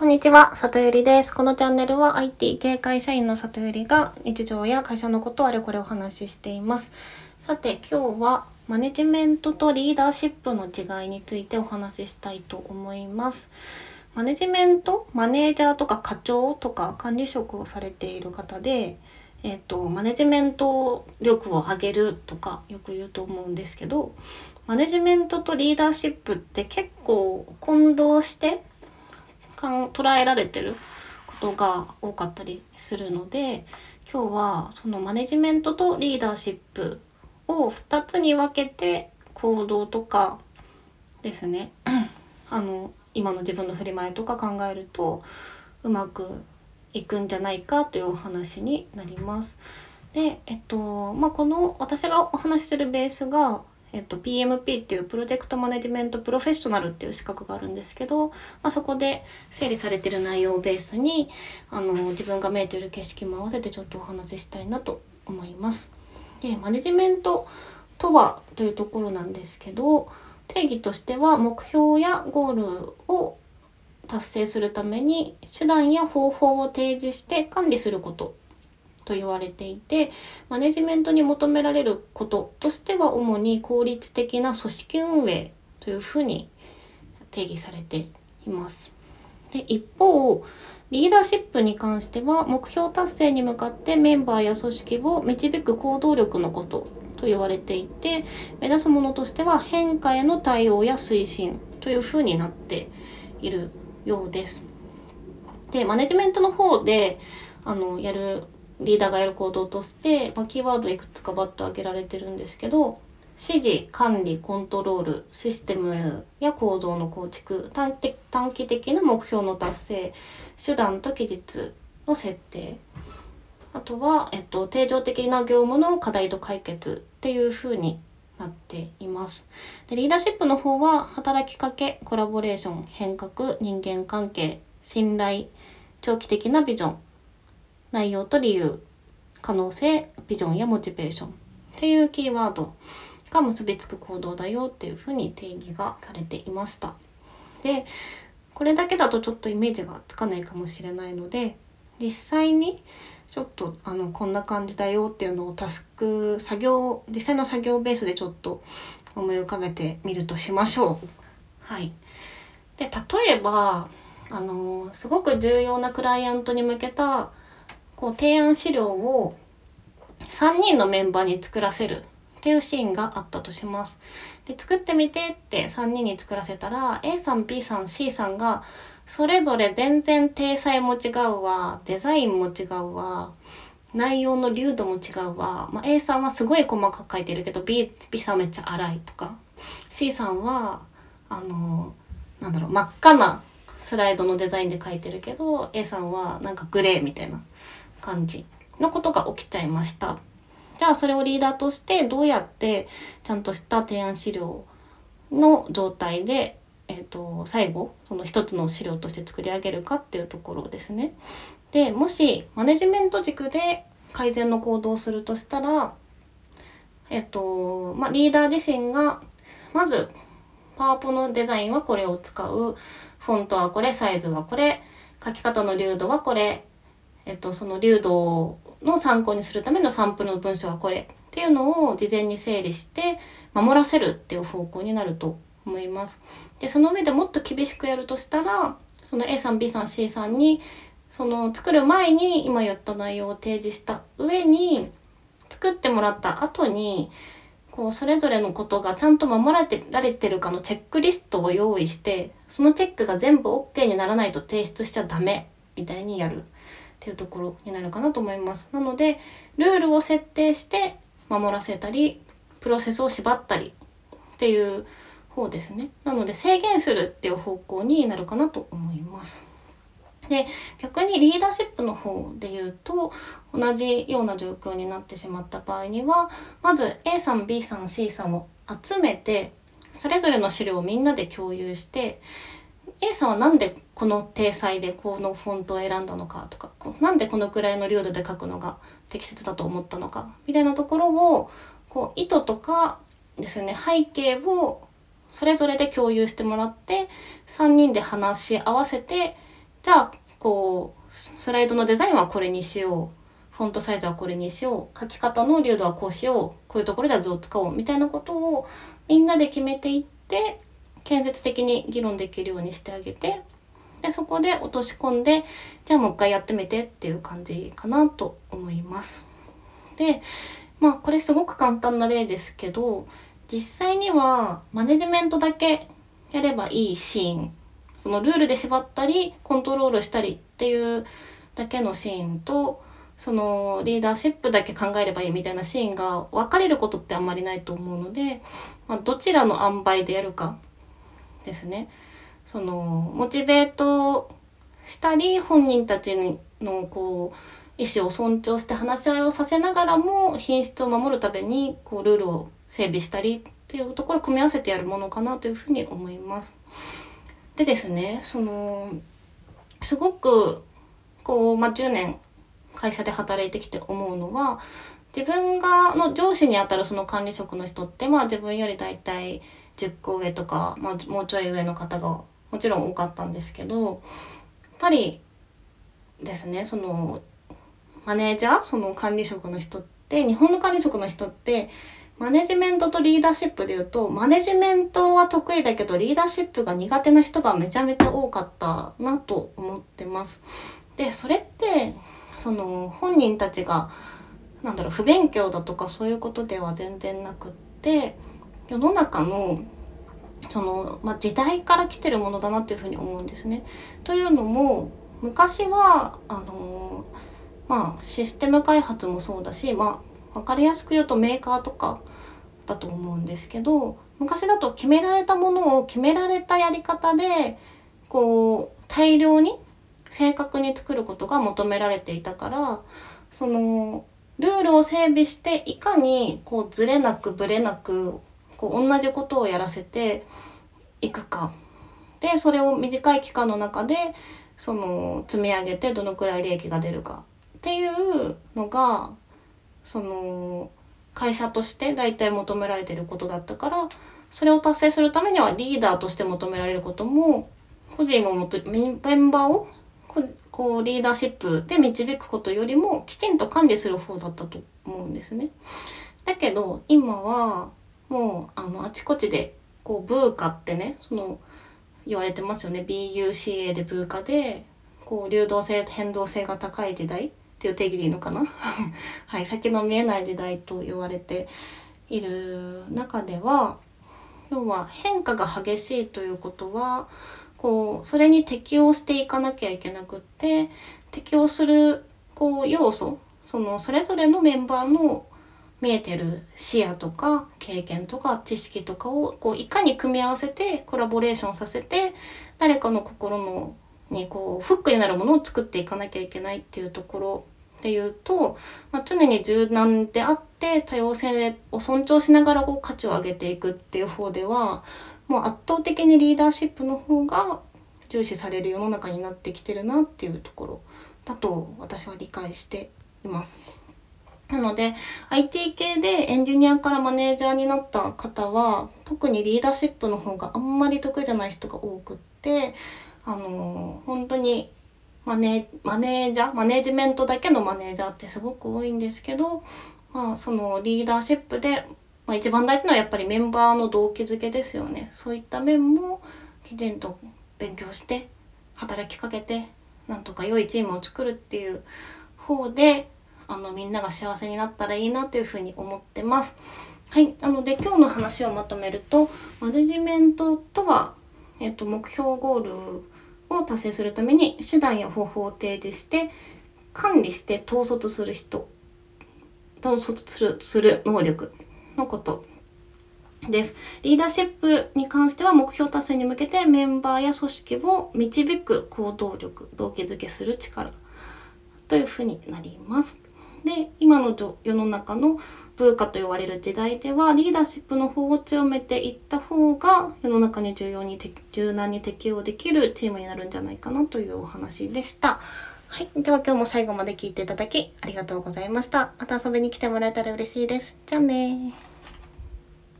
こんにちは、里ゆりです。このチャンネルは IT 系会社員の里ゆりが日常や会社のことあれこれお話ししています。さて今日はマネジメントとリーダーシップの違いについてお話ししたいと思います。マネジメント、マネージャーとか課長とか管理職をされている方で、マネジメント力を上げるとかよく言うと思うんですけど、マネジメントとリーダーシップって結構混同して捉えられてることが多かったりするので、今日はそのマネジメントとリーダーシップを2つに分けて行動とかですね今の自分の振る舞いとか考えるとうまくいくんじゃないかというお話になります。で、この私がお話しするベースがPMP っていうプロジェクトマネジメントプロフェッショナルっていう資格があるんですけど、そこで整理されてる内容をベースに自分が見えてる景色も合わせてちょっとお話ししたいなと思います。で、マネジメントとはというところなんですけど、定義としては目標やゴールを達成するために手段や方法を提示して管理することと言われていて、マネジメントに求められることとしては主に効率的な組織運営というふうに定義されています。で、一方、リーダーシップに関しては目標達成に向かってメンバーや組織を導く行動力のことと言われていて、目指すものとしては変化への対応や推進というふうになっているようです。で、マネジメントの方でリーダーがやる行動として、キーワードいくつかバッと挙げられてるんですけど、指示、管理、コントロール、システムや構造の構築、短期的な目標の達成、手段と期日の設定、あとは、定常的な業務の課題と解決っていうふうになっています。で、リーダーシップの方は、働きかけ、コラボレーション、変革、人間関係、信頼、長期的なビジョン、内容と理由、可能性、ビジョンやモチベーションっていうキーワードが結びつく行動だよっていうふうに定義がされていました。で、これだけだとちょっとイメージがつかないかもしれないので、実際にちょっとこんな感じだよっていうのを実際の作業ベースでちょっと思い浮かべてみるとしましょう。はい。で、例えばすごく重要なクライアントに向けた提案資料を3人のメンバーに作らせるっていうシーンがあったとします。で、作ってみてって3人に作らせたら A さん、B さん、C さんがそれぞれ全然体裁も違うわ、デザインも違うわ、内容の流度も違うわ、A さんはすごい細かく書いてるけど B さんめっちゃ粗いとか、C さんは真っ赤なスライドのデザインで書いてるけど A さんはグレーみたいな感じのことが起きちゃいました。じゃあそれをリーダーとしてどうやってちゃんとした提案資料の状態で、最後その一つの資料として作り上げるかっていうところですね。で、もしマネジメント軸で改善の行動をするとしたら、リーダー自身がまずパワポのデザインはこれを使う、フォントはこれ、サイズはこれ、書き方の流度はこれ、その流動の参考にするためのサンプルの文章はこれっていうのを事前に整理して守らせるっていう方向になると思います。で、その上でもっと厳しくやるとしたら、その A さん、B さん、C さんにその作る前に今やった内容を提示した上に作ってもらった後にそれぞれのことがちゃんと守られてるかのチェックリストを用意して、そのチェックが全部 OK にならないと提出しちゃダメみたいにやる。っていうところになるかなと思います。なのでルールを設定して守らせたりプロセスを縛ったりっていう方ですね。なので制限するっていう方向になるかなと思います。で、逆にリーダーシップの方で言うと同じような状況になってしまった場合には、まず A さん B さん C さんを集めてそれぞれの資料をみんなで共有して、A さんはなんでこの体裁でこのフォントを選んだのかとか、なんでこのくらいの領土で書くのが適切だと思ったのかみたいなところを意図とかですね、背景をそれぞれで共有してもらって3人で話し合わせてじゃあこうスライドのデザインはこれにしよう、フォントサイズはこれにしよう、書き方の流度はこうしよう、こういうところでは図を使おうみたいなことをみんなで決めていって建設的に議論できるようにしてあげて、でそこで落とし込んで、じゃあもう一回やってみてっていう感じかなと思います。でまあこれすごく簡単な例ですけど、実際にはマネジメントだけやればいいシーン、そのルールで縛ったりコントロールしたりっていうだけのシーンと、そのリーダーシップだけ考えればいいみたいなシーンが分かれることってあんまりないと思うので、まあ、どちらの塩梅でやるかですね。そのモチベートしたり本人たちのこう意思を尊重して話し合いをさせながらも、品質を守るためにこうルールを整備したりっていうところを組み合わせてやるものかなというふうに思います。でですね、そのすごくこう、10年会社で働いてきて思うのは、自分がの上司にあたるその管理職の人って、自分よりだいたい10個上とか、もうちょい上の方がもちろん多かったんですけど、やっぱりですね、そのマネージャー、その管理職の人って、日本の管理職の人ってマネジメントとリーダーシップでいうと、マネジメントは得意だけどリーダーシップが苦手な人がめちゃめちゃ多かったなと思ってます。でそれってその本人たちが不勉強だとかそういうことでは全然なくって、世の中のその、時代から来てるものだなっていうふうに思うんですね。というのも昔はシステム開発もそうだし、分かりやすく言うとメーカーとかだと思うんですけど、昔だと決められたものを決められたやり方でこう大量に正確に作ることが求められていたから、そのルールを整備していかにこうずれなくぶれなくこう同じことをやらせていくかで、それを短い期間の中でその積み上げてどのくらい利益が出るかっていうのがその会社として大体求められていることだったから、それを達成するためにはリーダーとして求められることも、個人もメンバーをこうリーダーシップで導くことよりもきちんと管理する方だったと思うんですね。だけど今はもうあちこちでこうVUCAってね、その言われてますよね。 BUCA でVUCAでこう流動性変動性が高い時代っていう定義でいいのかなはい、先の見えない時代と言われている中では、要は変化が激しいということはこうそれに適応していかなきゃいけなくって、適応するこう要素、そのそれぞれのメンバーの見えてる視野とか経験とか知識とかをこういかに組み合わせてコラボレーションさせて、誰かの心のにこうフックになるものを作っていかなきゃいけないっていうところでいうと、常に柔軟であって多様性を尊重しながらこう価値を上げていくっていう方では、もう圧倒的にリーダーシップの方が重視される世の中になってきてるなっていうところだと私は理解しています。なので IT 系でエンジニアからマネージャーになった方は、特にリーダーシップの方があんまり得意じゃない人が多くって、本当にマネージメントだけのマネージャーってすごく多いんですけど、そのリーダーシップで、一番大事なのはやっぱりメンバーの動機づけですよね。そういった面もきちんと勉強して働きかけて、なんとか良いチームを作るっていう方でみんなが幸せになったらいいなというふうに思ってます。はい、なので今日の話をまとめると、マネジメントとは、目標ゴールを達成するために手段や方法を提示して管理して統率する能力のことです。リーダーシップに関しては、目標達成に向けてメンバーや組織を導く行動力、動機づけする力というふうになります。で今の世の中のVUCAと呼ばれる時代では、リーダーシップの方を強めていった方が世の中に柔軟に適応できるチームになるんじゃないかなというお話でした。はい、では今日も最後まで聞いていただきありがとうございました。また遊びに来てもらえたら嬉しいです。じゃあね。